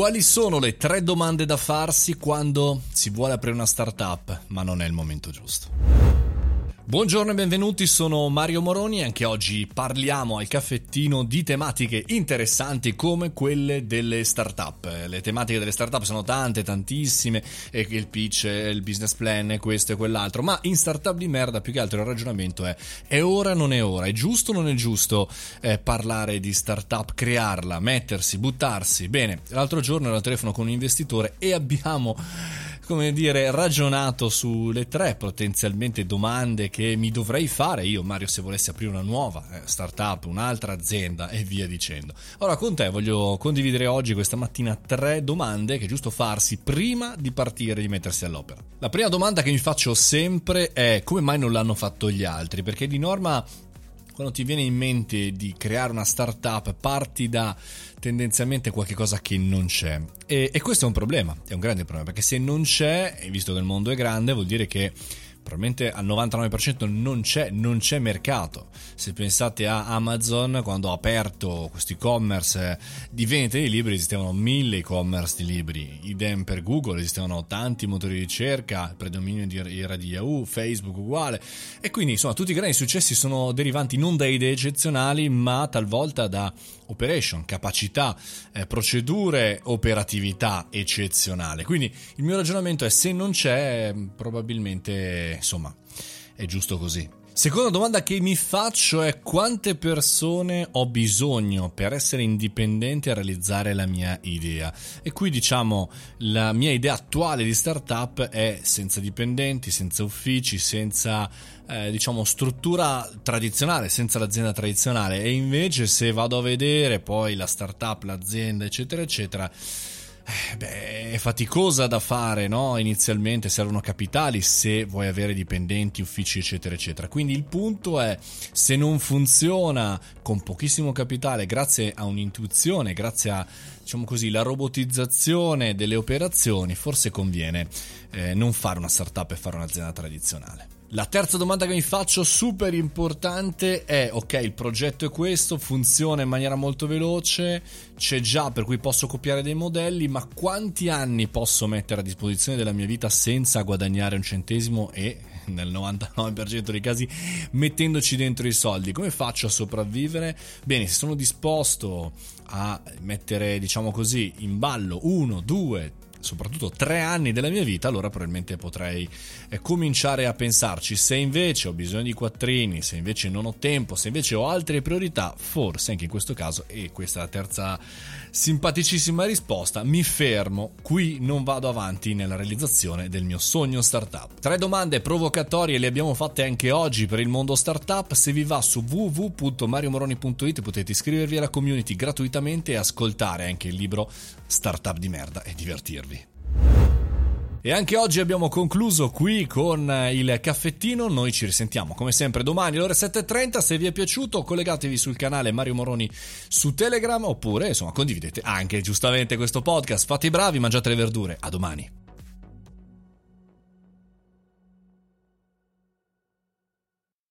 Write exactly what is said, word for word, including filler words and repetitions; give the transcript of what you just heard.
Quali sono le tre domande da farsi quando si vuole aprire una startup, ma non è il momento giusto? Buongiorno e benvenuti, sono Mario Moroni e anche oggi parliamo al caffettino di tematiche interessanti come quelle delle startup. Le tematiche delle startup sono tante, tantissime, e il pitch, il business plan, questo e quell'altro, ma in Startup di merda più che altro il ragionamento è è ora, non è ora, è giusto o non è giusto eh, parlare di startup, crearla, mettersi, buttarsi. Bene, l'altro giorno ero al telefono con un investitore e abbiamo... come dire, ragionato sulle tre potenzialmente domande che mi dovrei fare io, Mario, se volessi aprire una nuova startup, un'altra azienda e via dicendo. Ora con te voglio condividere oggi, questa mattina, tre domande che è giusto farsi prima di partire, di mettersi all'opera. La prima domanda che mi faccio sempre è: come mai non l'hanno fatto gli altri? Perché di norma, quando ti viene in mente di creare una startup, parti da tendenzialmente qualche cosa che non c'è. E, e questo è un problema, è un grande problema, perché se non c'è, e visto che il mondo è grande, vuol dire che probabilmente al novantanove per cento non c'è, non c'è mercato. Se pensate a Amazon, quando ha aperto questo e-commerce di vendita di libri, esistevano mille e-commerce di libri. Idem per Google, esistevano tanti motori di ricerca, il predominio era di Yahoo, Facebook uguale. E quindi insomma tutti i grandi successi sono derivanti non da idee eccezionali, ma talvolta da operation, capacità, eh, procedure, operatività eccezionale. Quindi il mio ragionamento è: se non c'è, probabilmente insomma è giusto così. Seconda domanda che mi faccio è: quante persone ho bisogno per essere indipendente a realizzare la mia idea? E qui diciamo la mia idea attuale di startup è senza dipendenti, senza uffici, senza eh, diciamo struttura tradizionale, senza l'azienda tradizionale. E invece se vado a vedere poi la startup, l'azienda eccetera eccetera, beh, è faticosa da fare, no? Inizialmente servono capitali se vuoi avere dipendenti, uffici eccetera eccetera. Quindi il punto è: se non funziona con pochissimo capitale, grazie a un'intuizione, grazie a, diciamo così, la robotizzazione delle operazioni, forse conviene eh, non fare una startup e fare un'azienda tradizionale. La terza domanda che mi faccio, super importante, è: ok, il progetto è questo, funziona in maniera molto veloce, c'è già, per cui posso copiare dei modelli, ma quanti anni posso mettere a disposizione della mia vita senza guadagnare un centesimo e, nel novantanove per cento dei casi, mettendoci dentro i soldi? Come faccio a sopravvivere? Bene, se sono disposto a mettere, diciamo così, in ballo uno, due, soprattutto tre anni della mia vita, allora probabilmente potrei eh, cominciare a pensarci. Se invece ho bisogno di quattrini, se invece non ho tempo, se invece ho altre priorità, forse anche in questo caso, e questa è la terza simpaticissima risposta, mi fermo qui, non vado avanti nella realizzazione del mio sogno startup. Tre domande provocatorie le abbiamo fatte anche oggi per il mondo startup. Se vi va su w w w punto mario moroni punto i t potete iscrivervi alla community gratuitamente e ascoltare anche il libro Startup di merda e divertirvi. E anche oggi abbiamo concluso qui con il caffettino. Noi ci risentiamo come sempre domani alle ore sette e trenta. Se vi è piaciuto, collegatevi sul canale Mario Moroni su Telegram, oppure insomma condividete anche giustamente questo podcast. Fate i bravi, mangiate le verdure. A domani.